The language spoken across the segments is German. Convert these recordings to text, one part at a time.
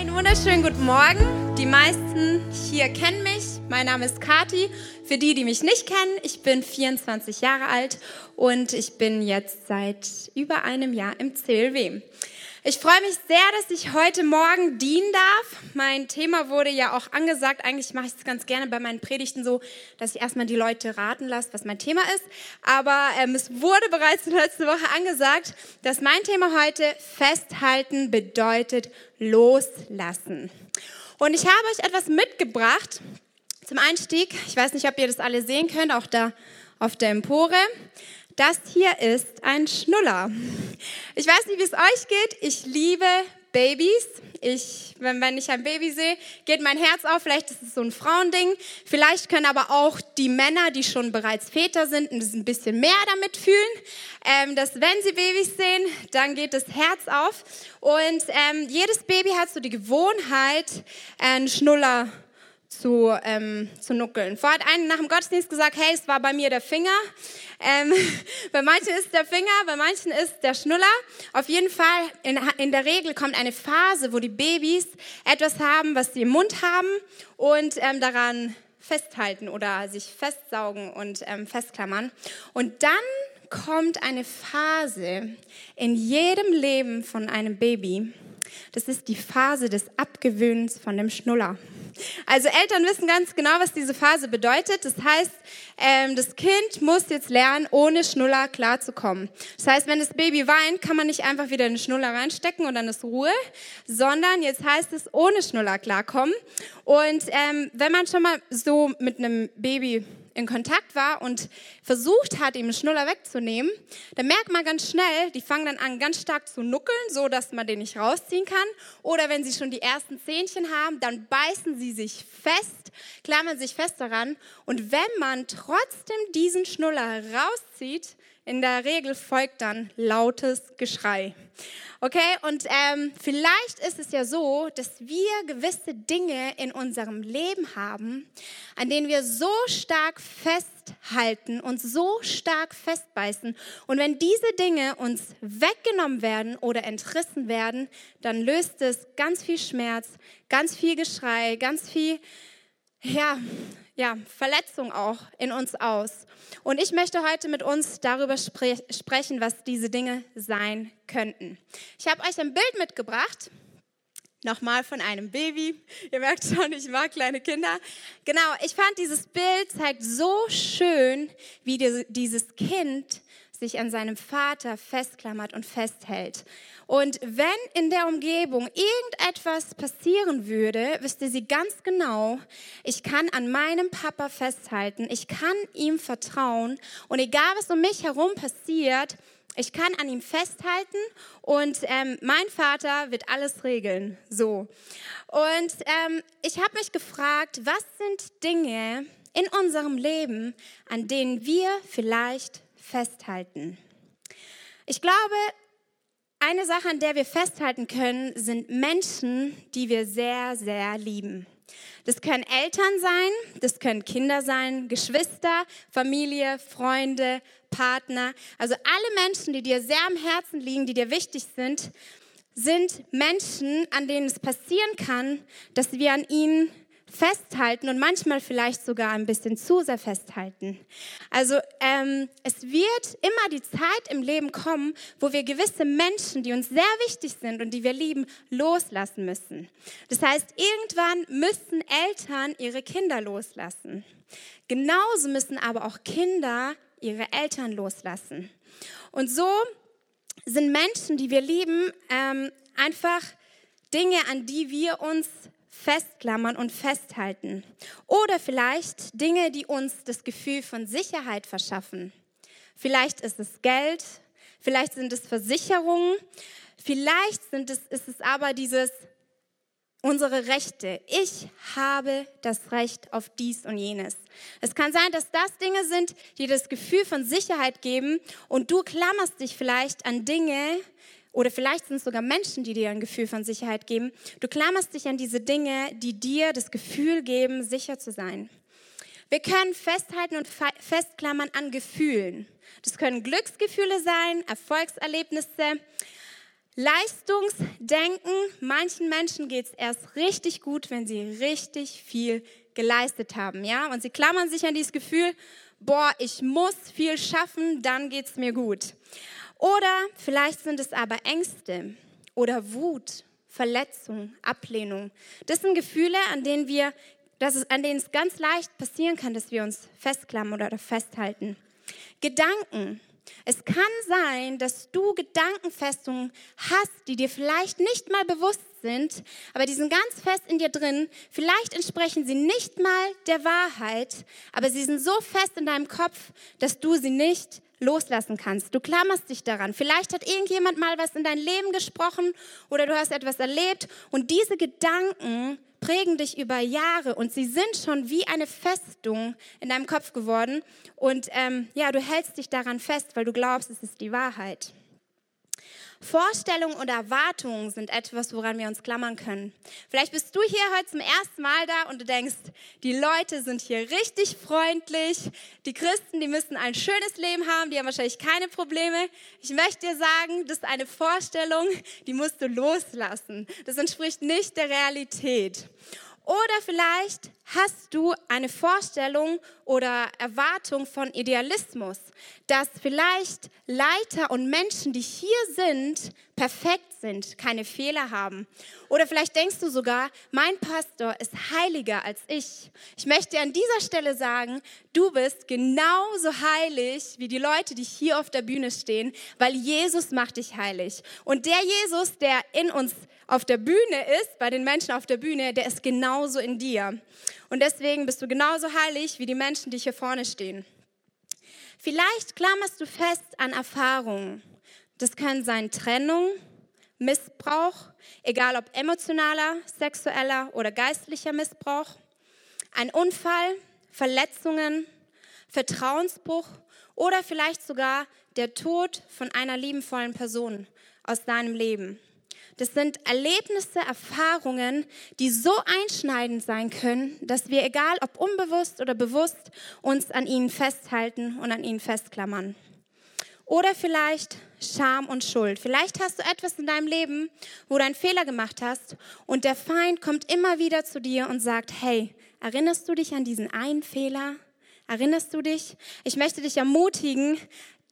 Einen wunderschönen guten Morgen. Die meisten hier kennen mich. Mein Name ist Kati. Für die, die mich nicht kennen, ich bin 24 Jahre alt und ich bin jetzt seit über einem Jahr im CLW. Ich freue mich sehr, dass ich heute Morgen dienen darf. Mein Thema wurde ja auch angesagt. Eigentlich mache ich es ganz gerne bei meinen Predigten so, dass ich erstmal die Leute raten lasse, was mein Thema ist. Aber es wurde bereits letzte Woche angesagt, dass mein Thema heute festhalten bedeutet loslassen. Und ich habe euch etwas mitgebracht zum Einstieg. Ich weiß nicht, ob ihr das alle sehen könnt, auch da auf der Empore. Das hier ist ein Schnuller. Ich weiß nicht, wie es euch geht. Ich liebe Babys. Wenn ich ein Baby sehe, geht mein Herz auf. Vielleicht ist es so ein Frauending. Vielleicht können aber auch die Männer, die schon bereits Väter sind, ein bisschen mehr damit fühlen, dass wenn sie Babys sehen, dann geht das Herz auf. Und jedes Baby hat so die Gewohnheit, einen Schnuller zu nuckeln. Vorher hat einer nach dem Gottesdienst gesagt, hey, es war bei mir der Finger. Bei manchen ist der Finger, bei manchen ist der Schnuller. Auf jeden Fall, in der Regel kommt eine Phase, wo die Babys etwas haben, was sie im Mund haben und daran festhalten oder sich festsaugen und festklammern. Und dann kommt eine Phase in jedem Leben von einem Baby. Das ist die Phase des Abgewöhnens von dem Schnuller. Also Eltern wissen ganz genau, was diese Phase bedeutet. Das heißt, das Kind muss jetzt lernen, ohne Schnuller klarzukommen. Das heißt, wenn das Baby weint, kann man nicht einfach wieder den Schnuller reinstecken und dann ist Ruhe, sondern jetzt heißt es, ohne Schnuller klarkommen. Und wenn man schon mal so mit einem Baby in Kontakt war und versucht hat, ihm einen Schnuller wegzunehmen, dann merkt man ganz schnell, die fangen dann an, ganz stark zu nuckeln, so dass man den nicht rausziehen kann. Oder wenn sie schon die ersten Zähnchen haben, dann beißen sie sich fest, klammern sich fest daran. Und wenn man trotzdem diesen Schnuller rauszieht, in der Regel folgt dann lautes Geschrei. Okay, und vielleicht ist es ja so, dass wir gewisse Dinge in unserem Leben haben, an denen wir so stark festhalten und so stark festbeißen. Und wenn diese Dinge uns weggenommen werden oder entrissen werden, dann löst es ganz viel Schmerz, ganz viel Geschrei, ganz viel Verletzung auch in uns aus. Und ich möchte heute mit uns darüber sprechen, was diese Dinge sein könnten. Ich habe euch ein Bild mitgebracht, nochmal von einem Baby. Ihr merkt schon, ich mag kleine Kinder. Genau, ich fand, dieses Bild zeigt so schön, wie dieses Kind sich an seinem Vater festklammert und festhält. Und wenn in der Umgebung irgendetwas passieren würde, wüsste sie ganz genau, ich kann an meinem Papa festhalten, ich kann ihm vertrauen und egal, was um mich herum passiert, ich kann an ihm festhalten und mein Vater wird alles regeln. So. Und ich habe mich gefragt, was sind Dinge in unserem Leben, an denen wir vielleicht festhalten. Ich glaube, eine Sache, an der wir festhalten können, sind Menschen, die wir sehr, sehr lieben. Das können Eltern sein, das können Kinder sein, Geschwister, Familie, Freunde, Partner. Also alle Menschen, die dir sehr am Herzen liegen, die dir wichtig sind, sind Menschen, an denen es passieren kann, dass wir an ihnen festhalten und manchmal vielleicht sogar ein bisschen zu sehr festhalten. Also es wird immer die Zeit im Leben kommen, wo wir gewisse Menschen, die uns sehr wichtig sind und die wir lieben, loslassen müssen. Das heißt, irgendwann müssen Eltern ihre Kinder loslassen. Genauso müssen aber auch Kinder ihre Eltern loslassen. Und so sind Menschen, die wir lieben, einfach Dinge, an die wir uns festklammern und festhalten. Oder vielleicht Dinge, die uns das Gefühl von Sicherheit verschaffen. Vielleicht ist es Geld, vielleicht sind es Versicherungen, vielleicht ist es aber unsere Rechte. Ich habe das Recht auf dies und jenes. Es kann sein, dass das Dinge sind, die das Gefühl von Sicherheit geben und du klammerst dich vielleicht an Dinge, oder vielleicht sind es sogar Menschen, die dir ein Gefühl von Sicherheit geben. Du klammerst dich an diese Dinge, die dir das Gefühl geben, sicher zu sein. Wir können festhalten und festklammern an Gefühlen. Das können Glücksgefühle sein, Erfolgserlebnisse, Leistungsdenken, manchen Menschen geht es erst richtig gut, wenn sie richtig viel geleistet haben, ja? Und sie klammern sich an dieses Gefühl, boah, ich muss viel schaffen, dann geht's mir gut. Oder vielleicht sind es aber Ängste oder Wut, Verletzung, Ablehnung. Das sind Gefühle, an denen es ganz leicht passieren kann, dass wir uns festklammern oder festhalten. Gedanken. Es kann sein, dass du Gedankenfestungen hast, die dir vielleicht nicht mal bewusst sind, aber die sind ganz fest in dir drin. Vielleicht entsprechen sie nicht mal der Wahrheit, aber sie sind so fest in deinem Kopf, dass du sie nicht loslassen kannst. Du klammerst dich daran. Vielleicht hat irgendjemand mal was in dein Leben gesprochen oder du hast etwas erlebt und diese Gedanken prägen dich über Jahre und sie sind schon wie eine Festung in deinem Kopf geworden und du hältst dich daran fest, weil du glaubst, es ist die Wahrheit. Vorstellungen und Erwartungen sind etwas, woran wir uns klammern können. Vielleicht bist du hier heute zum ersten Mal da und du denkst, die Leute sind hier richtig freundlich, die Christen, die müssen ein schönes Leben haben, die haben wahrscheinlich keine Probleme. Ich möchte dir sagen, das ist eine Vorstellung, die musst du loslassen. Das entspricht nicht der Realität. Oder vielleicht hast du eine Vorstellung oder Erwartung von Idealismus, dass vielleicht Leiter und Menschen, die hier sind, perfekt sind, keine Fehler haben. Oder vielleicht denkst du sogar, mein Pastor ist heiliger als ich. Ich möchte dir an dieser Stelle sagen, du bist genauso heilig wie die Leute, die hier auf der Bühne stehen, weil Jesus macht dich heilig. Und der Jesus, der in uns auf der Bühne ist, bei den Menschen auf der Bühne, der ist genauso in dir. Und deswegen bist du genauso heilig wie die Menschen, die hier vorne stehen. Vielleicht klammerst du fest an Erfahrungen. Das können sein Trennung, Missbrauch, egal ob emotionaler, sexueller oder geistlicher Missbrauch, ein Unfall, Verletzungen, Vertrauensbruch oder vielleicht sogar der Tod von einer liebenvollen Person aus deinem Leben. Das sind Erlebnisse, Erfahrungen, die so einschneidend sein können, dass wir, egal ob unbewusst oder bewusst, uns an ihnen festhalten und an ihnen festklammern. Oder vielleicht Scham und Schuld. Vielleicht hast du etwas in deinem Leben, wo du einen Fehler gemacht hast und der Feind kommt immer wieder zu dir und sagt, hey, erinnerst du dich an diesen einen Fehler? Erinnerst du dich? Ich möchte dich ermutigen,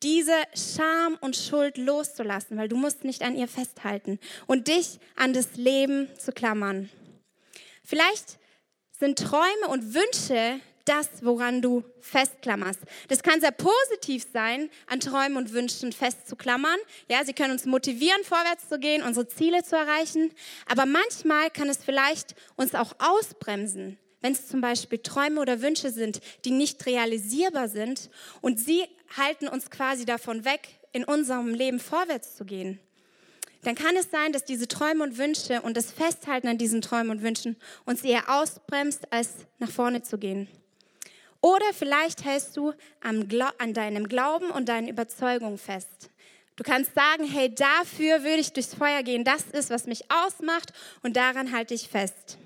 diese Scham und Schuld loszulassen, weil du musst nicht an ihr festhalten und dich an das Leben zu klammern. Vielleicht sind Träume und Wünsche das, woran du festklammerst. Das kann sehr positiv sein, an Träumen und Wünschen festzuklammern. Ja, sie können uns motivieren, vorwärts zu gehen, unsere Ziele zu erreichen. Aber manchmal kann es vielleicht uns auch ausbremsen, wenn es zum Beispiel Träume oder Wünsche sind, die nicht realisierbar sind und sie halten uns quasi davon weg, in unserem Leben vorwärts zu gehen. Dann kann es sein, dass diese Träume und Wünsche und das Festhalten an diesen Träumen und Wünschen uns eher ausbremst, als nach vorne zu gehen. Oder vielleicht hältst du an deinem Glauben und deinen Überzeugungen fest. Du kannst sagen, hey, dafür würde ich durchs Feuer gehen, das ist, was mich ausmacht und daran halte ich fest.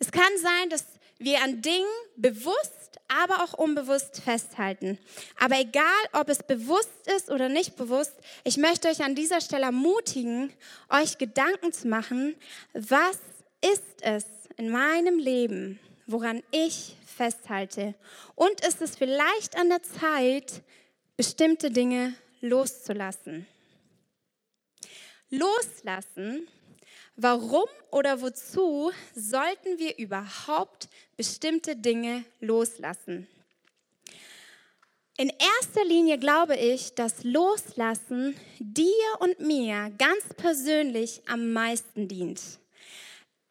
Es kann sein, dass wir an Dingen bewusst, aber auch unbewusst festhalten. Aber egal, ob es bewusst ist oder nicht bewusst, ich möchte euch an dieser Stelle ermutigen, euch Gedanken zu machen, was ist es in meinem Leben, woran ich festhalte? Und ist es vielleicht an der Zeit, bestimmte Dinge loszulassen? Loslassen. Warum oder wozu sollten wir überhaupt bestimmte Dinge loslassen? In erster Linie glaube ich, dass Loslassen dir und mir ganz persönlich am meisten dient.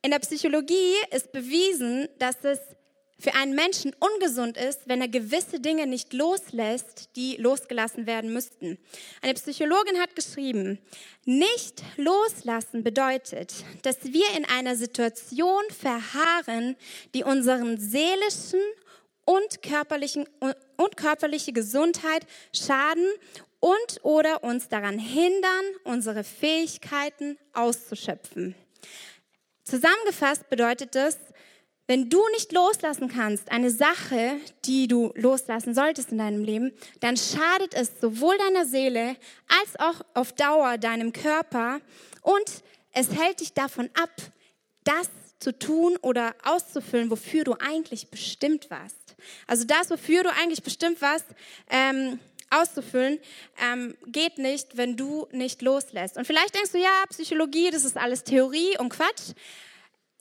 In der Psychologie ist bewiesen, dass es für einen Menschen ungesund ist, wenn er gewisse Dinge nicht loslässt, die losgelassen werden müssten. Eine Psychologin hat geschrieben, nicht loslassen bedeutet, dass wir in einer Situation verharren, die unseren seelischen und körperliche Gesundheit schaden und oder uns daran hindern, unsere Fähigkeiten auszuschöpfen. Zusammengefasst bedeutet das, Wenn du nicht loslassen kannst, eine Sache, die du loslassen solltest in deinem Leben, dann schadet es sowohl deiner Seele als auch auf Dauer deinem Körper und es hält dich davon ab, das zu tun oder auszufüllen, wofür du eigentlich bestimmt warst. Also das, wofür du eigentlich bestimmt warst, auszufüllen, geht nicht, wenn du nicht loslässt. Und vielleicht denkst du, ja, Psychologie, das ist alles Theorie und Quatsch.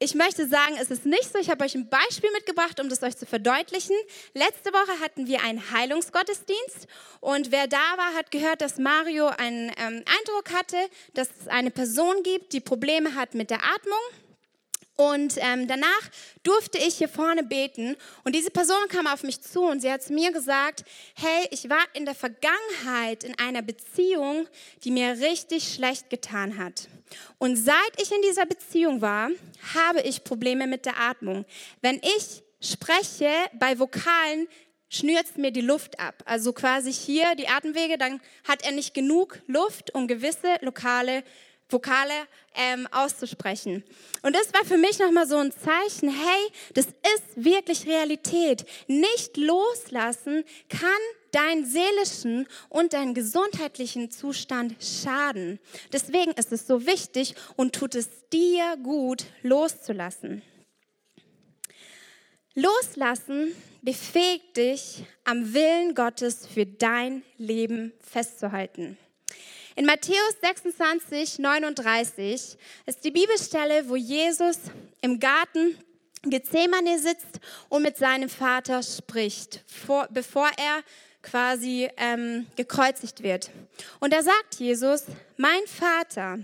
Ich möchte sagen, es ist nicht so. Ich habe euch ein Beispiel mitgebracht, um das euch zu verdeutlichen. Letzte Woche hatten wir einen Heilungsgottesdienst und wer da war, hat gehört, dass Mario einen Eindruck hatte, dass es eine Person gibt, die Probleme hat mit der Atmung. Und danach durfte ich hier vorne beten und diese Person kam auf mich zu und sie hat zu mir gesagt, hey, ich war in der Vergangenheit in einer Beziehung, die mir richtig schlecht getan hat. Und seit ich in dieser Beziehung war, habe ich Probleme mit der Atmung. Wenn ich spreche bei Vokalen, schnürt's mir die Luft ab. Also quasi hier die Atemwege, dann hat er nicht genug Luft, um gewisse lokale Vokale auszusprechen. Und das war für mich nochmal so ein Zeichen, hey, das ist wirklich Realität. Nicht loslassen kann deinen seelischen und deinen gesundheitlichen Zustand schaden. Deswegen ist es so wichtig und tut es dir gut, loszulassen. Loslassen befähigt dich, am Willen Gottes für dein Leben festzuhalten. In Matthäus 26, 39 ist die Bibelstelle, wo Jesus im Garten Gethsemane sitzt und mit seinem Vater spricht, bevor er quasi gekreuzigt wird. Und da sagt Jesus, mein Vater,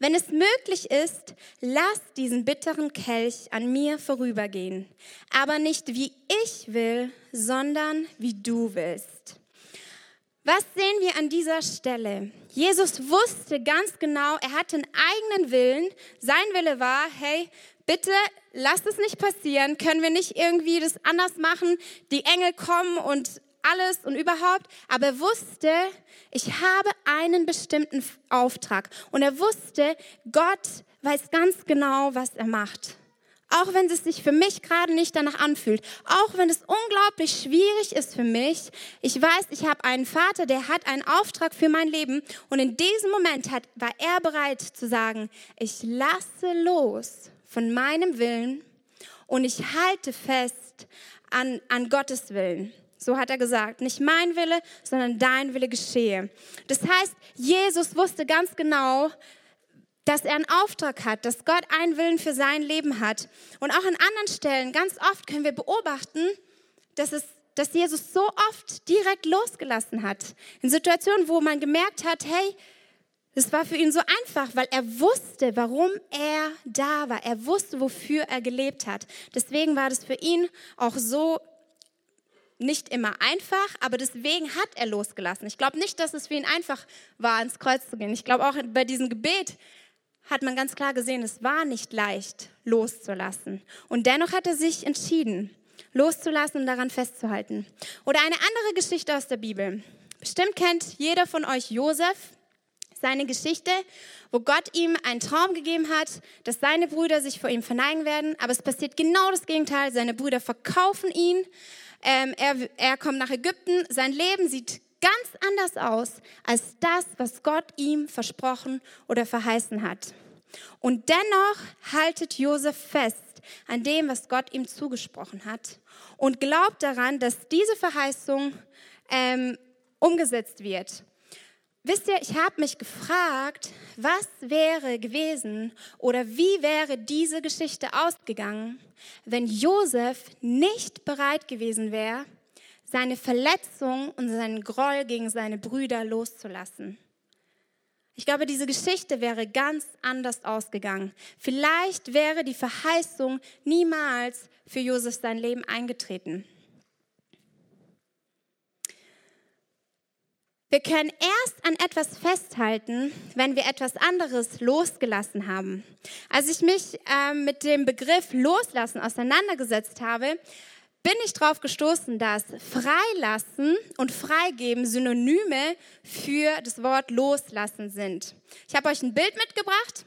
wenn es möglich ist, lass diesen bitteren Kelch an mir vorübergehen, aber nicht wie ich will, sondern wie du willst. Was sehen wir an dieser Stelle? Jesus wusste ganz genau, er hatte einen eigenen Willen. Sein Wille war, hey, bitte lasst es nicht passieren. Können wir nicht irgendwie das anders machen? Die Engel kommen und alles und überhaupt. Aber er wusste, ich habe einen bestimmten Auftrag. Und er wusste, Gott weiß ganz genau, was er macht. Auch wenn es sich für mich gerade nicht danach anfühlt, auch wenn es unglaublich schwierig ist für mich, ich weiß, ich habe einen Vater, der hat einen Auftrag für mein Leben und in diesem Moment war er bereit zu sagen, ich lasse los von meinem Willen und ich halte fest an Gottes Willen. So hat er gesagt, nicht mein Wille, sondern dein Wille geschehe. Das heißt, Jesus wusste ganz genau, dass er einen Auftrag hat, dass Gott einen Willen für sein Leben hat. Und auch an anderen Stellen, ganz oft können wir beobachten, dass Jesus so oft direkt losgelassen hat. In Situationen, wo man gemerkt hat, hey, das war für ihn so einfach, weil er wusste, warum er da war. Er wusste, wofür er gelebt hat. Deswegen war das für ihn auch so nicht immer einfach, aber deswegen hat er losgelassen. Ich glaube nicht, dass es für ihn einfach war, ans Kreuz zu gehen. Ich glaube auch bei diesem Gebet, hat man ganz klar gesehen, es war nicht leicht, loszulassen. Und dennoch hat er sich entschieden, loszulassen und daran festzuhalten. Oder eine andere Geschichte aus der Bibel. Bestimmt kennt jeder von euch Josef, seine Geschichte, wo Gott ihm einen Traum gegeben hat, dass seine Brüder sich vor ihm verneigen werden. Aber es passiert genau das Gegenteil. Seine Brüder verkaufen ihn. Er kommt nach Ägypten. Sein Leben sieht ganz anders aus als das, was Gott ihm versprochen oder verheißen hat. Und dennoch haltet Josef fest an dem, was Gott ihm zugesprochen hat und glaubt daran, dass diese Verheißung umgesetzt wird. Wisst ihr, ich habe mich gefragt, was wäre gewesen oder wie wäre diese Geschichte ausgegangen, wenn Josef nicht bereit gewesen wäre, seine Verletzung und seinen Groll gegen seine Brüder loszulassen. Ich glaube, diese Geschichte wäre ganz anders ausgegangen. Vielleicht wäre die Verheißung niemals für Josef sein Leben eingetreten. Wir können erst an etwas festhalten, wenn wir etwas anderes losgelassen haben. Als ich mich mit dem Begriff loslassen auseinandergesetzt habe, bin ich darauf gestoßen, dass Freilassen und Freigeben Synonyme für das Wort Loslassen sind. Ich habe euch ein Bild mitgebracht.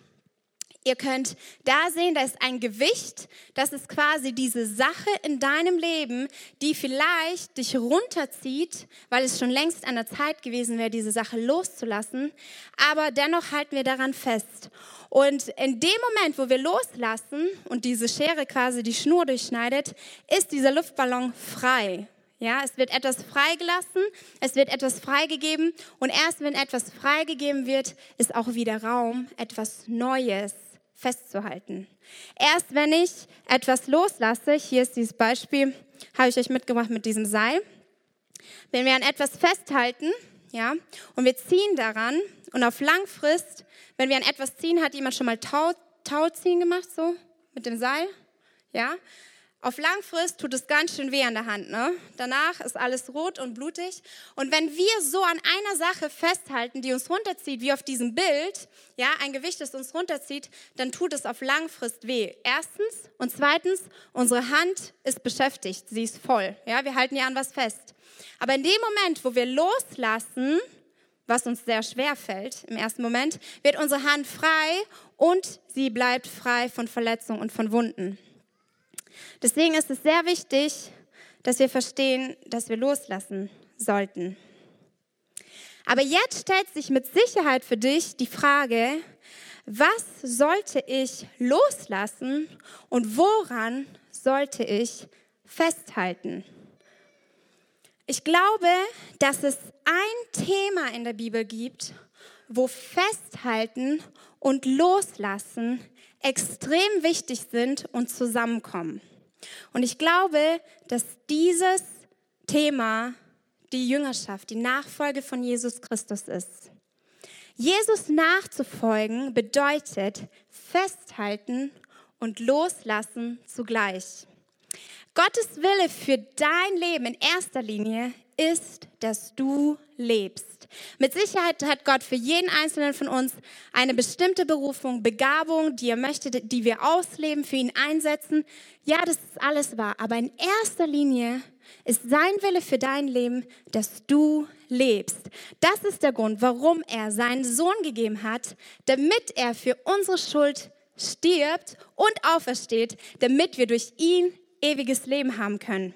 Ihr könnt da sehen, da ist ein Gewicht, das ist quasi diese Sache in deinem Leben, die vielleicht dich runterzieht, weil es schon längst an der Zeit gewesen wäre, diese Sache loszulassen, aber dennoch halten wir daran fest. Und in dem Moment, wo wir loslassen und diese Schere quasi die Schnur durchschneidet, ist dieser Luftballon frei. Ja, es wird etwas freigelassen, es wird etwas freigegeben und erst wenn etwas freigegeben wird, ist auch wieder Raum, etwas Neues festzuhalten. Erst wenn ich etwas loslasse, hier ist dieses Beispiel, habe ich euch mitgebracht mit diesem Seil. Wenn wir an etwas festhalten, ja, und wir ziehen daran und auf Langfrist, wenn wir an etwas ziehen, hat jemand schon mal Tauziehen gemacht, so mit dem Seil, ja. Auf Langfrist tut es ganz schön weh an der Hand, ne? Danach ist alles rot und blutig. Und wenn wir so an einer Sache festhalten, die uns runterzieht, wie auf diesem Bild, ja, ein Gewicht, das uns runterzieht, dann tut es auf Langfrist weh. Erstens und zweitens, unsere Hand ist beschäftigt, sie ist voll. Ja, wir halten ja an was fest. Aber in dem Moment, wo wir loslassen, was uns sehr schwer fällt im ersten Moment, wird unsere Hand frei und sie bleibt frei von Verletzungen und von Wunden. Deswegen ist es sehr wichtig, dass wir verstehen, dass wir loslassen sollten. Aber jetzt stellt sich mit Sicherheit für dich die Frage, was sollte ich loslassen und woran sollte ich festhalten? Ich glaube, dass es ein Thema in der Bibel gibt, wo Festhalten und Loslassen extrem wichtig sind und zusammenkommen. Und ich glaube, dass dieses Thema die Jüngerschaft, die Nachfolge von Jesus Christus ist. Jesus nachzufolgen bedeutet festhalten und loslassen zugleich. Gottes Wille für dein Leben in erster Linie ist, dass du lebst. Mit Sicherheit hat Gott für jeden Einzelnen von uns eine bestimmte Berufung, Begabung, die er möchte, die wir ausleben, für ihn einsetzen. Ja, das ist alles wahr, aber in erster Linie ist sein Wille für dein Leben, dass du lebst. Das ist der Grund, warum er seinen Sohn gegeben hat, damit er für unsere Schuld stirbt und aufersteht, damit wir durch ihn ewiges Leben haben können.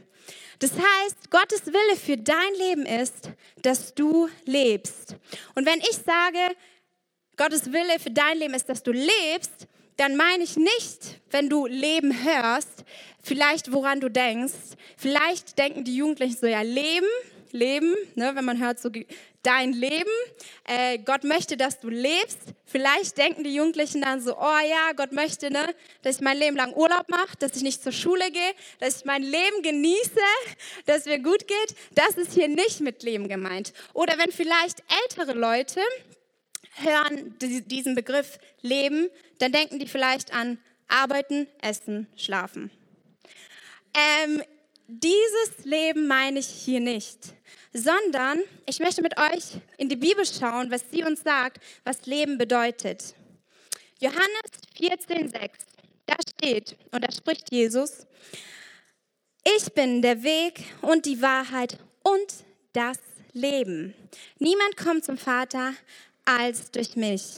Das heißt, Gottes Wille für dein Leben ist, dass du lebst. Und wenn ich sage, Gottes Wille für dein Leben ist, dass du lebst, dann meine ich nicht, wenn du Leben hörst, vielleicht woran du denkst. Vielleicht denken die Jugendlichen so, ja, Leben, ne, wenn man hört so, dein Leben, Gott möchte, dass du lebst. Vielleicht denken die Jugendlichen dann so, oh ja, Gott möchte, ne, dass ich mein Leben lang Urlaub mache, dass ich nicht zur Schule gehe, dass ich mein Leben genieße, dass es mir gut geht. Das ist hier nicht mit Leben gemeint. Oder wenn vielleicht ältere Leute hören diesen Begriff Leben, dann denken die vielleicht an Arbeiten, Essen, Schlafen. Dieses Leben meine ich hier nicht, sondern ich möchte mit euch in die Bibel schauen, was sie uns sagt, was Leben bedeutet. Johannes 14,6, da steht, und da spricht Jesus, ich bin der Weg und die Wahrheit und das Leben. Niemand kommt zum Vater als durch mich.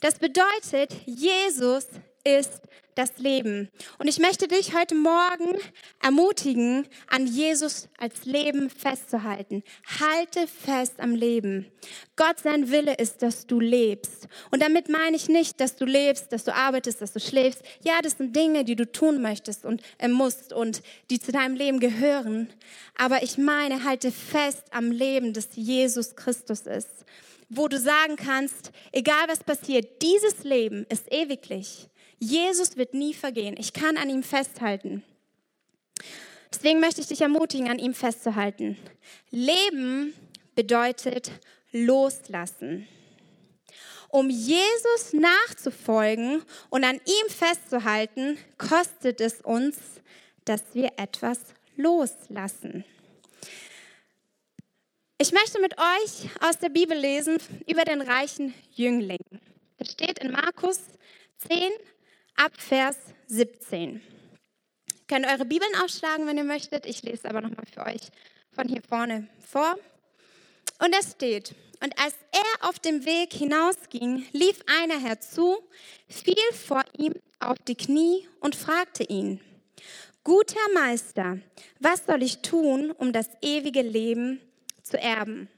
Das bedeutet, Jesus ist das Leben. Und ich möchte dich heute Morgen ermutigen, an Jesus als Leben festzuhalten. Halte fest am Leben. Gott, sein Wille ist, dass du lebst. Und damit meine ich nicht, dass du lebst, dass du arbeitest, dass du schläfst. Ja, das sind Dinge, die du tun möchtest und musst und die zu deinem Leben gehören. Aber ich meine, halte fest am Leben, das Jesus Christus ist. Wo du sagen kannst, egal was passiert, dieses Leben ist ewiglich. Jesus wird nie vergehen. Ich kann an ihm festhalten. Deswegen möchte ich dich ermutigen, an ihm festzuhalten. Leben bedeutet loslassen. Um Jesus nachzufolgen und an ihm festzuhalten, kostet es uns, dass wir etwas loslassen. Ich möchte mit euch aus der Bibel lesen über den reichen Jüngling. Das steht in Markus 10, ab Vers 17. Könnt ihr eure Bibeln aufschlagen, wenn ihr möchtet. Ich lese aber nochmal für euch von hier vorne vor. Und da steht, und als er auf dem Weg hinausging, lief einer herzu, fiel vor ihm auf die Knie und fragte ihn: Guter Meister, was soll ich tun, um das ewige Leben zu erben?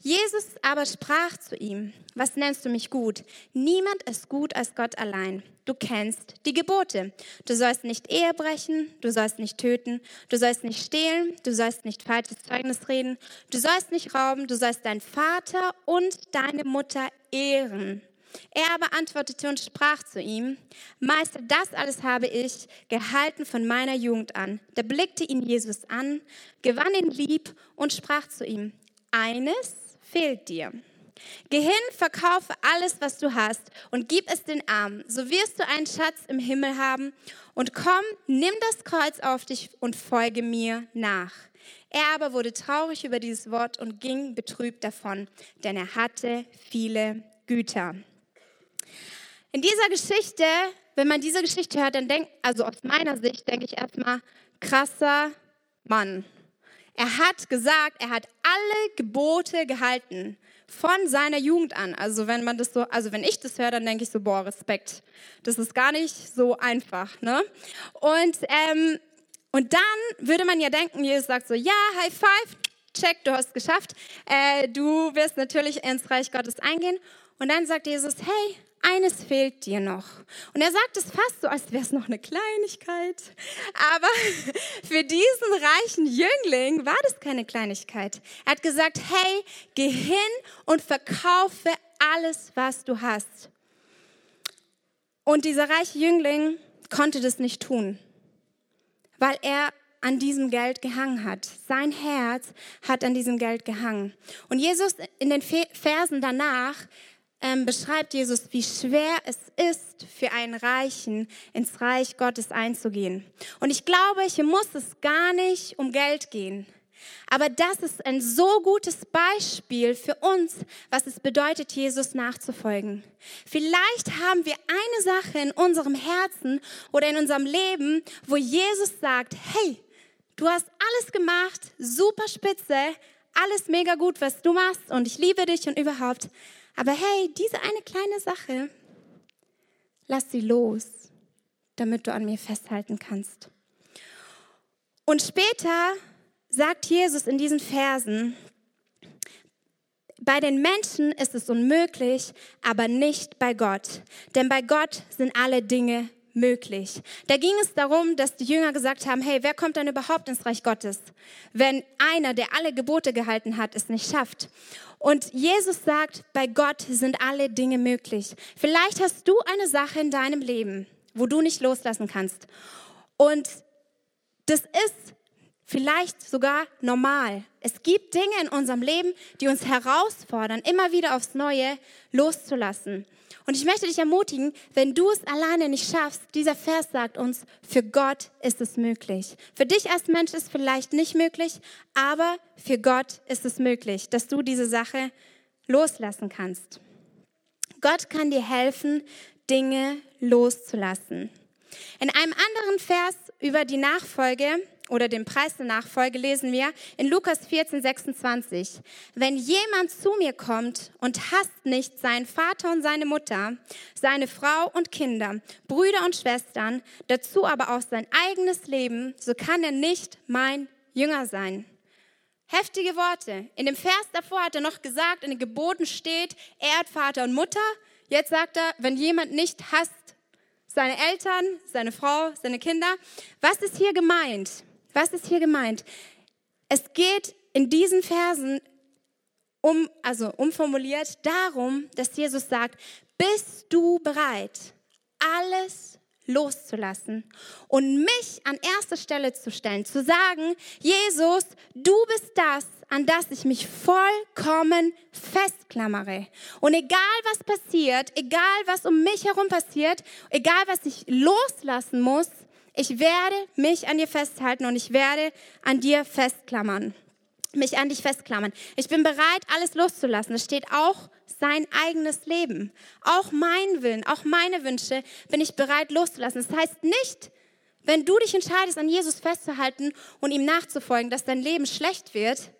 Jesus aber sprach zu ihm: Was nennst du mich gut? Niemand ist gut als Gott allein. Du kennst die Gebote. Du sollst nicht Ehe brechen, du sollst nicht töten, du sollst nicht stehlen, du sollst nicht falsches Zeugnis reden, du sollst nicht rauben, du sollst deinen Vater und deine Mutter ehren. Er aber antwortete und sprach zu ihm: Meister, das alles habe ich gehalten von meiner Jugend an. Da blickte ihn Jesus an, gewann ihn lieb und sprach zu ihm: Eines fehlt dir. Geh hin, verkaufe alles, was du hast, und gib es den Armen. So wirst du einen Schatz im Himmel haben. Und komm, nimm das Kreuz auf dich und folge mir nach. Er aber wurde traurig über dieses Wort und ging betrübt davon, denn er hatte viele Güter. In dieser Geschichte, wenn man diese Geschichte hört, dann denkt, also aus meiner Sicht, denke ich erstmal, krasser Mann. Er hat gesagt, er hat alle Gebote gehalten von seiner Jugend an. Also wenn man das so, also wenn ich das höre, dann denke ich so, boah, Respekt. Das ist gar nicht so einfach, ne? Und dann würde man ja denken, Jesus sagt so, ja, High Five, check, du hast es geschafft. Du wirst natürlich ins Reich Gottes eingehen. Und dann sagt Jesus, hey, eines fehlt dir noch. Und er sagt es fast so, als wäre es noch eine Kleinigkeit. Aber für diesen reichen Jüngling war das keine Kleinigkeit. Er hat gesagt, hey, geh hin und verkaufe alles, was du hast. Und dieser reiche Jüngling konnte das nicht tun, weil er an diesem Geld gehangen hat. Sein Herz hat an diesem Geld gehangen. Und Jesus in den Versen danach beschreibt Jesus, wie schwer es ist, für einen Reichen ins Reich Gottes einzugehen. Und ich glaube, hier muss es gar nicht um Geld gehen. Aber das ist ein so gutes Beispiel für uns, was es bedeutet, Jesus nachzufolgen. Vielleicht haben wir eine Sache in unserem Herzen oder in unserem Leben, wo Jesus sagt, hey, du hast alles gemacht, super spitze, alles mega gut, was du machst und ich liebe dich und überhaupt. Aber hey, diese eine kleine Sache, lass sie los, damit du an mir festhalten kannst. Und später sagt Jesus in diesen Versen, bei den Menschen ist es unmöglich, aber nicht bei Gott. Denn bei Gott sind alle Dinge möglich. Da ging es darum, dass die Jünger gesagt haben, hey, wer kommt denn überhaupt ins Reich Gottes, wenn einer, der alle Gebote gehalten hat, es nicht schafft? Und Jesus sagt, bei Gott sind alle Dinge möglich. Vielleicht hast du eine Sache in deinem Leben, wo du nicht loslassen kannst. Und das ist vielleicht sogar normal. Es gibt Dinge in unserem Leben, die uns herausfordern, immer wieder aufs Neue loszulassen. Und ich möchte dich ermutigen, wenn du es alleine nicht schaffst, dieser Vers sagt uns, für Gott ist es möglich. Für dich als Mensch ist es vielleicht nicht möglich, aber für Gott ist es möglich, dass du diese Sache loslassen kannst. Gott kann dir helfen, Dinge loszulassen. In einem anderen Vers über die Nachfolge oder den Preis der Nachfolge lesen wir in Lukas 14,26. Wenn jemand zu mir kommt und hasst nicht seinen Vater und seine Mutter, seine Frau und Kinder, Brüder und Schwestern, dazu aber auch sein eigenes Leben, so kann er nicht mein Jünger sein. Heftige Worte. In dem Vers davor hat er noch gesagt, in den Geboten steht, ehrt Vater und Mutter. Jetzt sagt er, wenn jemand nicht hasst seine Eltern, seine Frau, seine Kinder. Was ist hier gemeint? Was ist hier gemeint? Es geht in diesen Versen umformuliert darum, dass Jesus sagt, bist du bereit, alles loszulassen und mich an erste Stelle zu stellen, zu sagen, Jesus, du bist das, an das ich mich vollkommen festklammere. Und egal was passiert, egal was um mich herum passiert, egal was ich loslassen muss, ich werde mich an dir festhalten und ich werde an dir festklammern, mich an dich festklammern. Ich bin bereit, alles loszulassen. Es steht auch sein eigenes Leben, auch mein Willen, auch meine Wünsche bin ich bereit loszulassen. Das heißt nicht, wenn du dich entscheidest, an Jesus festzuhalten und ihm nachzufolgen, dass dein Leben schlecht wird,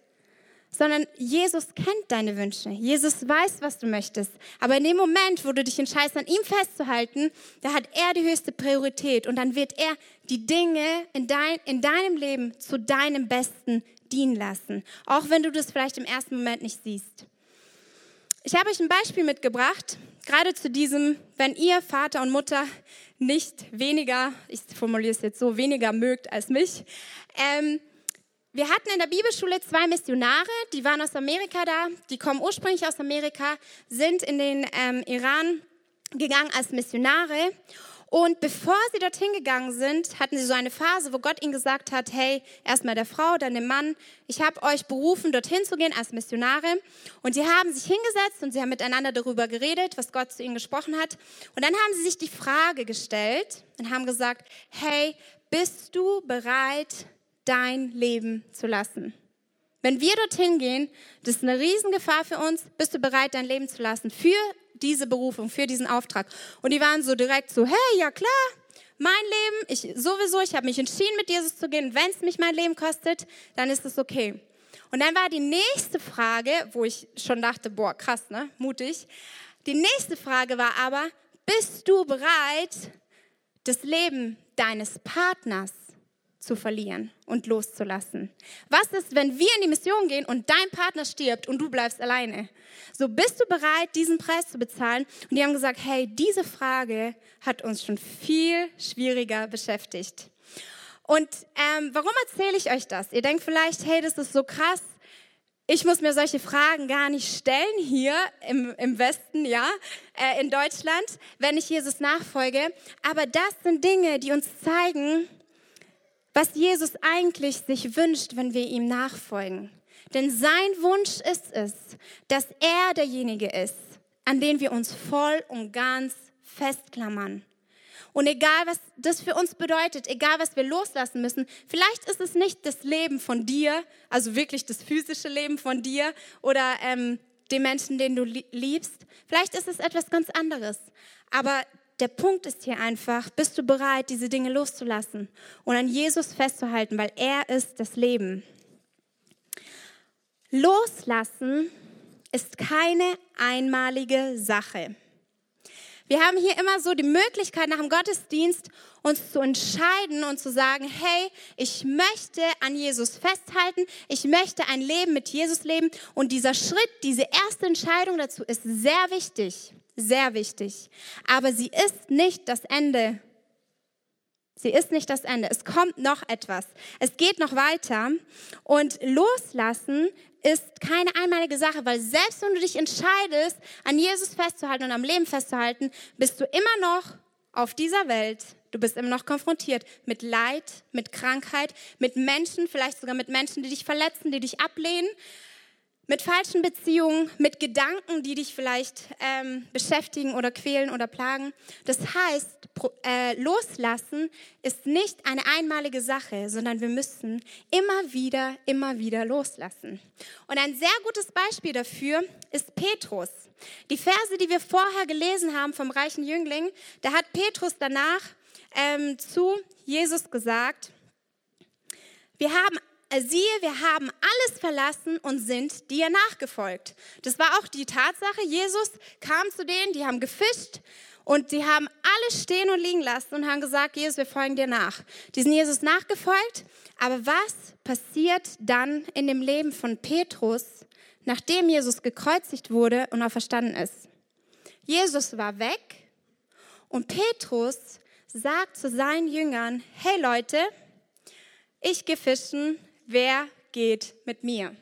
sondern Jesus kennt deine Wünsche. Jesus weiß, was du möchtest. Aber in dem Moment, wo du dich entscheidest, an ihm festzuhalten, da hat er die höchste Priorität und dann wird er die Dinge in deinem Leben zu deinem Besten dienen lassen. Auch wenn du das vielleicht im ersten Moment nicht siehst. Ich habe euch ein Beispiel mitgebracht, gerade zu diesem, wenn ihr Vater und Mutter nicht weniger, ich formuliere es jetzt so, weniger mögt als mich. Wir hatten in der Bibelschule 2 Missionare, die waren aus Amerika da, die kommen ursprünglich aus Amerika, sind in den Iran gegangen als Missionare. Und bevor sie dorthin gegangen sind, hatten sie so eine Phase, wo Gott ihnen gesagt hat, hey, erstmal der Frau, dann dem Mann, ich habe euch berufen, dorthin zu gehen als Missionare. Und sie haben sich hingesetzt und sie haben miteinander darüber geredet, was Gott zu ihnen gesprochen hat. Und dann haben sie sich die Frage gestellt und haben gesagt, hey, bist du bereit, dein Leben zu lassen? Wenn wir dorthin gehen, das ist eine Riesengefahr für uns, bist du bereit, dein Leben zu lassen für diese Berufung, für diesen Auftrag. Und die waren so direkt so, hey, ja klar, mein Leben, ich habe mich entschieden, mit Jesus zu gehen. Wenn es mich mein Leben kostet, dann ist es okay. Und dann war die nächste Frage, wo ich schon dachte, boah, krass, ne, mutig. Die nächste Frage war aber, bist du bereit, das Leben deines Partners zu verlieren und loszulassen? Was ist, wenn wir in die Mission gehen und dein Partner stirbt und du bleibst alleine? So, bist du bereit, diesen Preis zu bezahlen? Und die haben gesagt, hey, diese Frage hat uns schon viel schwieriger beschäftigt. Und warum erzähle ich euch das? Ihr denkt vielleicht, hey, das ist so krass, ich muss mir solche Fragen gar nicht stellen hier im Westen, ja, in Deutschland, wenn ich Jesus nachfolge. Aber das sind Dinge, die uns zeigen, was Jesus eigentlich sich wünscht, wenn wir ihm nachfolgen. Denn sein Wunsch ist es, dass er derjenige ist, an den wir uns voll und ganz festklammern. Und egal, was das für uns bedeutet, egal, was wir loslassen müssen, vielleicht ist es nicht das Leben von dir, also wirklich das physische Leben von dir oder dem Menschen, den du liebst. Vielleicht ist es etwas ganz anderes. Aber der Punkt ist hier einfach, bist du bereit, diese Dinge loszulassen und an Jesus festzuhalten, weil er ist das Leben. Loslassen ist keine einmalige Sache. Wir haben hier immer so die Möglichkeit, nach dem Gottesdienst uns zu entscheiden und zu sagen, hey, ich möchte an Jesus festhalten, ich möchte ein Leben mit Jesus leben. Und dieser Schritt, diese erste Entscheidung dazu ist sehr wichtig. Sehr wichtig. Aber sie ist nicht das Ende. Sie ist nicht das Ende. Es kommt noch etwas. Es geht noch weiter. Und loslassen ist keine einmalige Sache, weil selbst wenn du dich entscheidest, an Jesus festzuhalten und am Leben festzuhalten, bist du immer noch auf dieser Welt. Du bist immer noch konfrontiert mit Leid, mit Krankheit, mit Menschen, vielleicht sogar mit Menschen, die dich verletzen, die dich ablehnen. Mit falschen Beziehungen, mit Gedanken, die dich vielleicht beschäftigen oder quälen oder plagen. Das heißt, loslassen ist nicht eine einmalige Sache, sondern wir müssen immer wieder loslassen. Und ein sehr gutes Beispiel dafür ist Petrus. Die Verse, die wir vorher gelesen haben vom reichen Jüngling, da hat Petrus danach zu Jesus gesagt, wir haben alles verlassen und sind dir nachgefolgt. Das war auch die Tatsache, Jesus kam zu denen, die haben gefischt und die haben alles stehen und liegen lassen und haben gesagt, Jesus, wir folgen dir nach. Die sind Jesus nachgefolgt, aber was passiert dann in dem Leben von Petrus, nachdem Jesus gekreuzigt wurde und auferstanden ist? Jesus war weg und Petrus sagt zu seinen Jüngern, hey Leute, ich gehe fischen. Wer geht mit mir?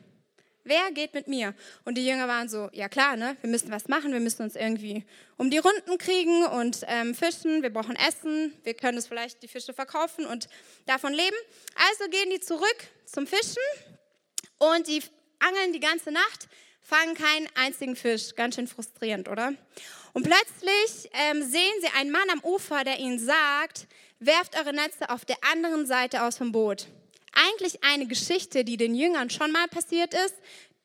Wer geht mit mir? Und die Jünger waren so, ja klar, ne? Wir müssen was machen, wir müssen uns irgendwie um die Runden kriegen und fischen, wir brauchen Essen, wir können es vielleicht die Fische verkaufen und davon leben. Also gehen die zurück zum Fischen und die angeln die ganze Nacht, fangen keinen einzigen Fisch. Ganz schön frustrierend, oder? Und plötzlich sehen sie einen Mann am Ufer, der ihnen sagt, werft eure Netze auf der anderen Seite aus vom Boot. Eigentlich eine Geschichte, die den Jüngern schon mal passiert ist.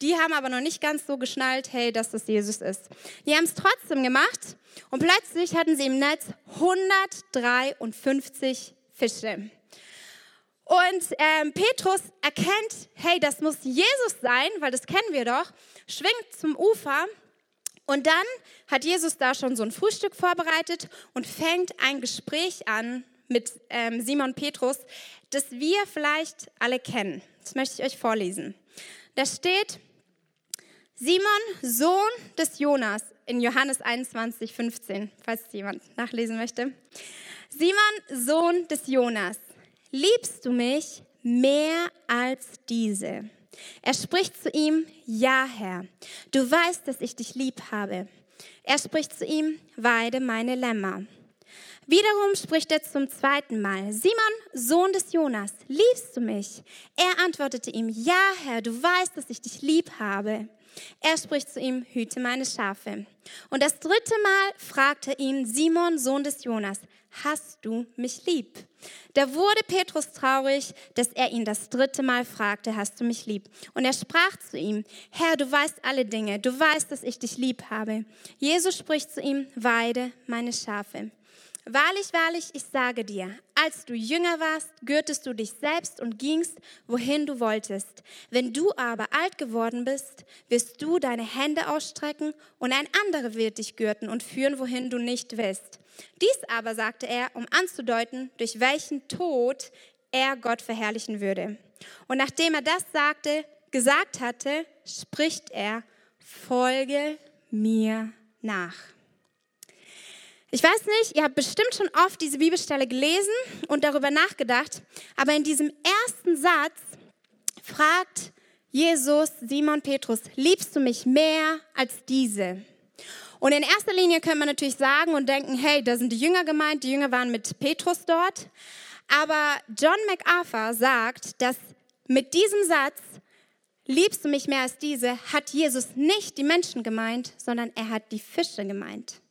Die haben aber noch nicht ganz so geschnallt, hey, dass das Jesus ist. Die haben es trotzdem gemacht und plötzlich hatten sie im Netz 153 Fische. Und Petrus erkennt, hey, das muss Jesus sein, weil das kennen wir doch, schwingt zum Ufer und dann hat Jesus da schon so ein Frühstück vorbereitet und fängt ein Gespräch an mit Simon Petrus, das wir vielleicht alle kennen. Das möchte ich euch vorlesen. Da steht, Simon, Sohn des Jonas, in Johannes 21, 15, falls jemand nachlesen möchte. Simon, Sohn des Jonas. Liebst du mich mehr als diese? Er spricht zu ihm, ja, Herr, du weißt, dass ich dich lieb habe. Er spricht zu ihm, weide meine Lämmer. Wiederum spricht er zum zweiten Mal, Simon, Sohn des Jonas, liebst du mich? Er antwortete ihm, ja, Herr, du weißt, dass ich dich lieb habe. Er spricht zu ihm, hüte meine Schafe. Und das dritte Mal fragt er ihn, Simon, Sohn des Jonas, hast du mich lieb? Da wurde Petrus traurig, dass er ihn das dritte Mal fragte, hast du mich lieb? Und er sprach zu ihm, Herr, du weißt alle Dinge, du weißt, dass ich dich lieb habe. Jesus spricht zu ihm, weide meine Schafe. Wahrlich, wahrlich, ich sage dir, als du jünger warst, gürtest du dich selbst und gingst, wohin du wolltest. Wenn du aber alt geworden bist, wirst du deine Hände ausstrecken und ein anderer wird dich gürten und führen, wohin du nicht willst. Dies aber sagte er, um anzudeuten, durch welchen Tod er Gott verherrlichen würde. Und nachdem er das gesagt hatte, spricht er, folge mir nach. Ich weiß nicht, ihr habt bestimmt schon oft diese Bibelstelle gelesen und darüber nachgedacht, aber in diesem ersten Satz fragt Jesus Simon Petrus, liebst du mich mehr als diese? Und in erster Linie können wir natürlich sagen und denken, hey, da sind die Jünger gemeint, die Jünger waren mit Petrus dort. Aber John MacArthur sagt, dass mit diesem Satz, liebst du mich mehr als diese, hat Jesus nicht die Menschen gemeint, sondern er hat die Fische gemeint.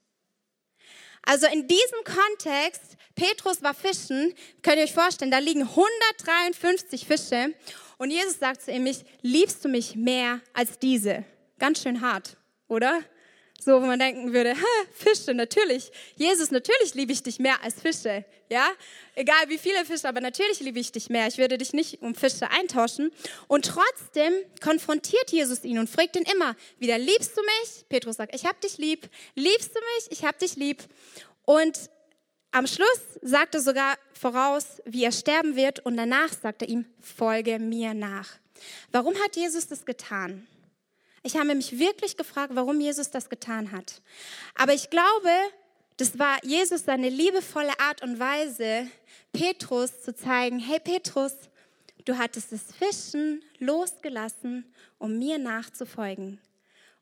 Also in diesem Kontext, Petrus war fischen, könnt ihr euch vorstellen, da liegen 153 Fische und Jesus sagt zu ihm, liebst du mich mehr als diese? Ganz schön hart, oder? So, wo man denken würde, Fische, natürlich. Jesus, natürlich liebe ich dich mehr als Fische, ja? Egal wie viele Fische, aber natürlich liebe ich dich mehr. Ich würde dich nicht um Fische eintauschen. Und trotzdem konfrontiert Jesus ihn und fragt ihn immer wieder, liebst du mich? Petrus sagt, ich hab dich lieb. Liebst du mich? Ich hab dich lieb. Und am Schluss sagt er sogar voraus, wie er sterben wird. Und danach sagt er ihm, folge mir nach. Warum hat Jesus das getan? Ich habe mich wirklich gefragt, warum Jesus das getan hat. Aber ich glaube, das war Jesus seine liebevolle Art und Weise, Petrus zu zeigen, hey Petrus, du hattest das Fischen losgelassen, um mir nachzufolgen.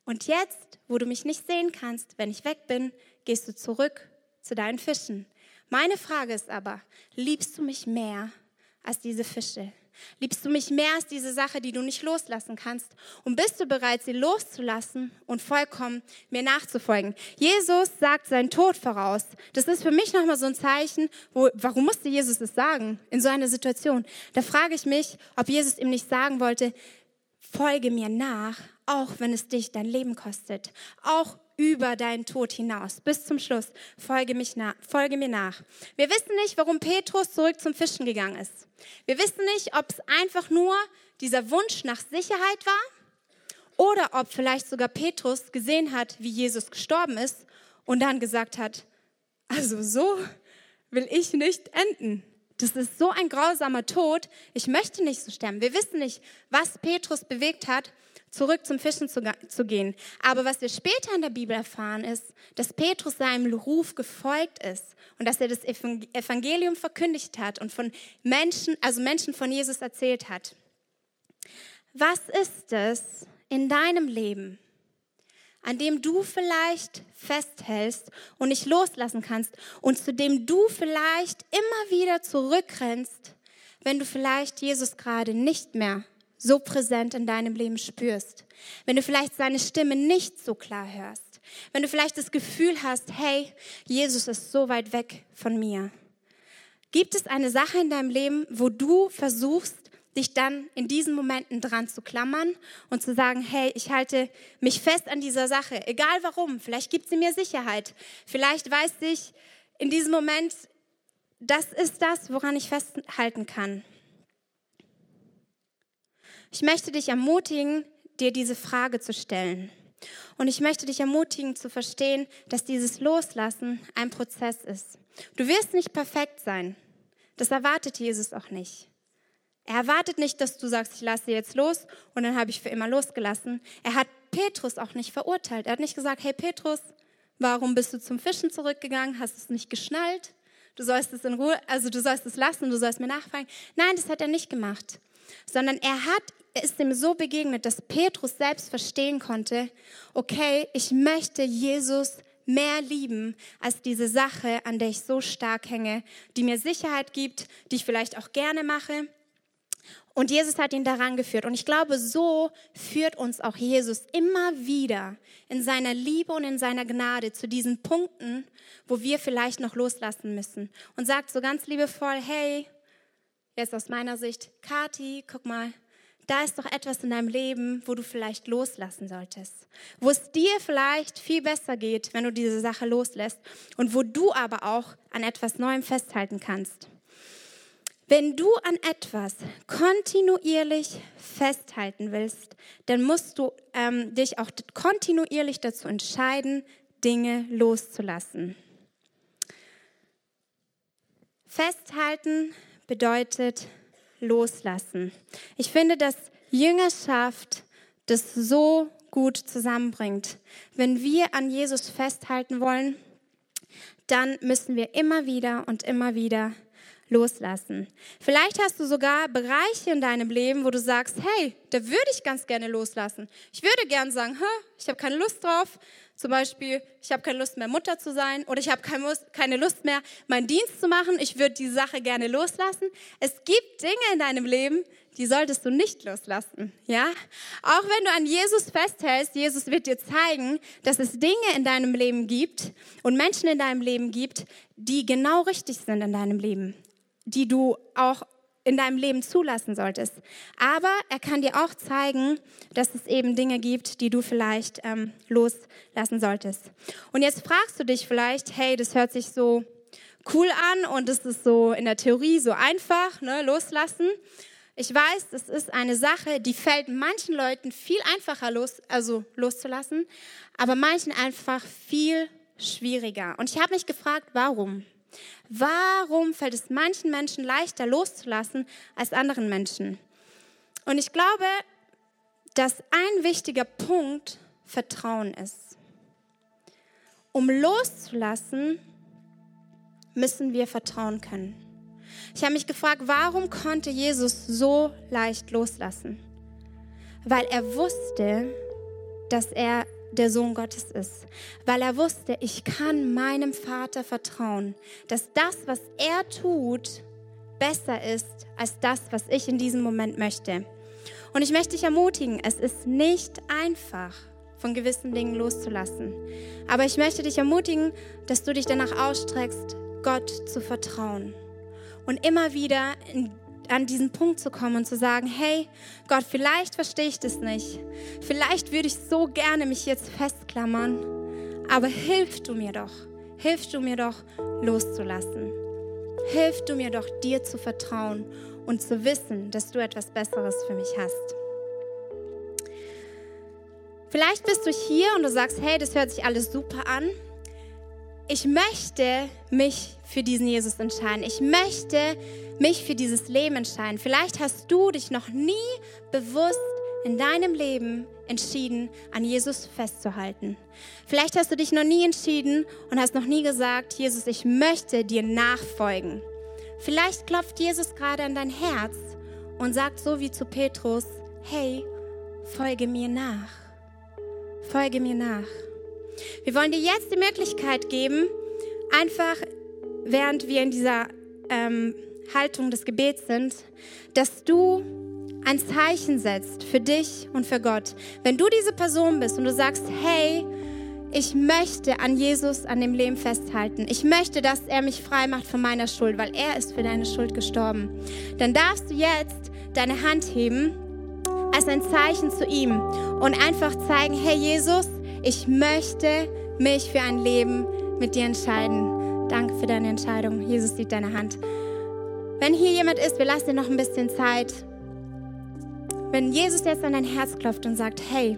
Und jetzt, wo du mich nicht sehen kannst, wenn ich weg bin, gehst du zurück zu deinen Fischen. Meine Frage ist aber, liebst du mich mehr als diese Fische? Liebst du mich mehr als diese Sache, die du nicht loslassen kannst? Und bist du bereit, sie loszulassen und vollkommen mir nachzufolgen? Jesus sagt seinen Tod voraus. Das ist für mich nochmal so ein Zeichen, warum musste Jesus das sagen in so einer Situation? Da frage ich mich, ob Jesus ihm nicht sagen wollte, folge mir nach, auch wenn es dich dein Leben kostet, auch über deinen Tod hinaus. Bis zum Schluss, folge mir nach. Wir wissen nicht, warum Petrus zurück zum Fischen gegangen ist. Wir wissen nicht, ob es einfach nur dieser Wunsch nach Sicherheit war oder ob vielleicht sogar Petrus gesehen hat, wie Jesus gestorben ist und dann gesagt hat, also so will ich nicht enden. Das ist so ein grausamer Tod, ich möchte nicht so sterben. Wir wissen nicht, was Petrus bewegt hat, zurück zum Fischen zu gehen. Aber was wir später in der Bibel erfahren ist, dass Petrus seinem Ruf gefolgt ist und dass er das Evangelium verkündigt hat und von Menschen von Jesus erzählt hat. Was ist es in deinem Leben, an dem du vielleicht festhältst und nicht loslassen kannst und zu dem du vielleicht immer wieder zurückrennst, wenn du vielleicht Jesus gerade nicht mehr so präsent in deinem Leben spürst, wenn du vielleicht seine Stimme nicht so klar hörst, wenn du vielleicht das Gefühl hast, hey, Jesus ist so weit weg von mir. Gibt es eine Sache in deinem Leben, wo du versuchst, dich dann in diesen Momenten dran zu klammern und zu sagen, hey, ich halte mich fest an dieser Sache, egal warum, vielleicht gibt sie mir Sicherheit, vielleicht weiß ich in diesem Moment, das ist das, woran ich festhalten kann. Ich möchte dich ermutigen, dir diese Frage zu stellen. Und ich möchte dich ermutigen, zu verstehen, dass dieses Loslassen ein Prozess ist. Du wirst nicht perfekt sein. Das erwartet Jesus auch nicht. Er erwartet nicht, dass du sagst, ich lasse jetzt los und dann habe ich für immer losgelassen. Er hat Petrus auch nicht verurteilt. Er hat nicht gesagt, hey Petrus, warum bist du zum Fischen zurückgegangen? Hast du es nicht geschnallt? Du sollst es in Ruhe, also du sollst es lassen, du sollst mir nachfragen. Nein, das hat er nicht gemacht. Sondern er ist ihm so begegnet, dass Petrus selbst verstehen konnte, okay, ich möchte Jesus mehr lieben als diese Sache, an der ich so stark hänge, die mir Sicherheit gibt, die ich vielleicht auch gerne mache. Und Jesus hat ihn daran geführt. Und ich glaube, so führt uns auch Jesus immer wieder in seiner Liebe und in seiner Gnade zu diesen Punkten, wo wir vielleicht noch loslassen müssen. Und sagt so ganz liebevoll, hey, jetzt aus meiner Sicht, Kathi, guck mal, da ist doch etwas in deinem Leben, wo du vielleicht loslassen solltest. Wo es dir vielleicht viel besser geht, wenn du diese Sache loslässt. Und wo du aber auch an etwas Neuem festhalten kannst. Wenn du an etwas kontinuierlich festhalten willst, dann musst du dich auch kontinuierlich dazu entscheiden, Dinge loszulassen. Festhalten bedeutet loslassen. Ich finde, dass Jüngerschaft das so gut zusammenbringt. Wenn wir an Jesus festhalten wollen, dann müssen wir immer wieder und immer wieder loslassen. Vielleicht hast du sogar Bereiche in deinem Leben, wo du sagst, hey, da würde ich ganz gerne loslassen. Ich würde gern sagen, ich habe keine Lust drauf. Zum Beispiel, ich habe keine Lust mehr, Mutter zu sein, oder ich habe keine Lust mehr, meinen Dienst zu machen. Ich würde die Sache gerne loslassen. Es gibt Dinge in deinem Leben, die solltest du nicht loslassen. Ja? Auch wenn du an Jesus festhältst, Jesus wird dir zeigen, dass es Dinge in deinem Leben gibt und Menschen in deinem Leben gibt, die genau richtig sind in deinem Leben, die du auch in deinem Leben zulassen solltest. Aber er kann dir auch zeigen, dass es eben Dinge gibt, die du vielleicht loslassen solltest. Und jetzt fragst du dich vielleicht, hey, das hört sich so cool an und es ist so in der Theorie so einfach, ne, loslassen. Ich weiß, das ist eine Sache, die fällt manchen Leuten viel einfacher loszulassen, aber manchen einfach viel schwieriger. Und ich habe mich gefragt, warum? Warum fällt es manchen Menschen leichter loszulassen als anderen Menschen? Und ich glaube, dass ein wichtiger Punkt Vertrauen ist. Um loszulassen, müssen wir vertrauen können. Ich habe mich gefragt, warum konnte Jesus so leicht loslassen? Weil er wusste, dass er der Sohn Gottes ist, weil er wusste, ich kann meinem Vater vertrauen, dass das, was er tut, besser ist als das, was ich in diesem Moment möchte. Und ich möchte dich ermutigen, es ist nicht einfach, von gewissen Dingen loszulassen. Aber ich möchte dich ermutigen, dass du dich danach ausstreckst, Gott zu vertrauen und immer wieder an diesen Punkt zu kommen und zu sagen, hey Gott, vielleicht verstehe ich das nicht. Vielleicht würde ich so gerne mich jetzt festklammern, aber hilf du mir doch loszulassen. Hilf du mir doch, dir zu vertrauen und zu wissen, dass du etwas Besseres für mich hast. Vielleicht bist du hier und du sagst, hey, das hört sich alles super an. Ich möchte mich für diesen Jesus entscheiden. Ich möchte mich für dieses Leben entscheiden. Vielleicht hast du dich noch nie bewusst in deinem Leben entschieden, an Jesus festzuhalten. Vielleicht hast du dich noch nie entschieden und hast noch nie gesagt, Jesus, ich möchte dir nachfolgen. Vielleicht klopft Jesus gerade an dein Herz und sagt so wie zu Petrus, hey, folge mir nach. Folge mir nach. Wir wollen dir jetzt die Möglichkeit geben, einfach während wir in dieser Haltung des Gebets sind, dass du ein Zeichen setzt für dich und für Gott. Wenn du diese Person bist und du sagst, hey, ich möchte an Jesus, an dem Leben festhalten. Ich möchte, dass er mich frei macht von meiner Schuld, weil er ist für deine Schuld gestorben. Dann darfst du jetzt deine Hand heben als ein Zeichen zu ihm und einfach zeigen, hey Jesus, ich möchte mich für ein Leben mit dir entscheiden. Danke für deine Entscheidung. Jesus sieht deine Hand. Wenn hier jemand ist, wir lassen dir noch ein bisschen Zeit. Wenn Jesus jetzt an dein Herz klopft und sagt, hey,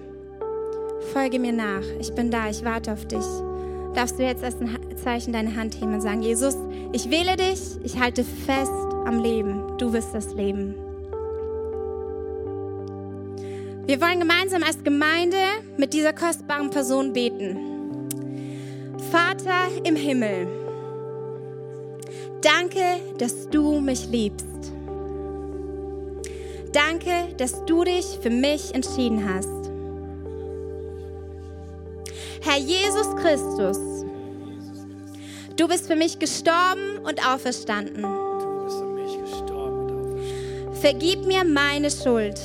folge mir nach, ich bin da, ich warte auf dich, darfst du jetzt als ein Zeichen deine Hand heben und sagen, Jesus, ich wähle dich, ich halte fest am Leben, du bist das Leben. Wir wollen gemeinsam als Gemeinde mit dieser kostbaren Person beten. Vater im Himmel, danke, dass du mich liebst. Danke, dass du dich für mich entschieden hast. Herr Jesus Christus, du bist für mich gestorben und auferstanden. Vergib mir meine Schuld.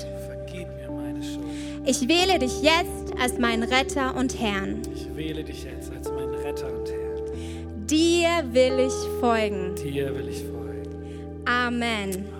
Ich wähle dich jetzt als meinen Retter und Herrn. Dir will ich folgen. Amen.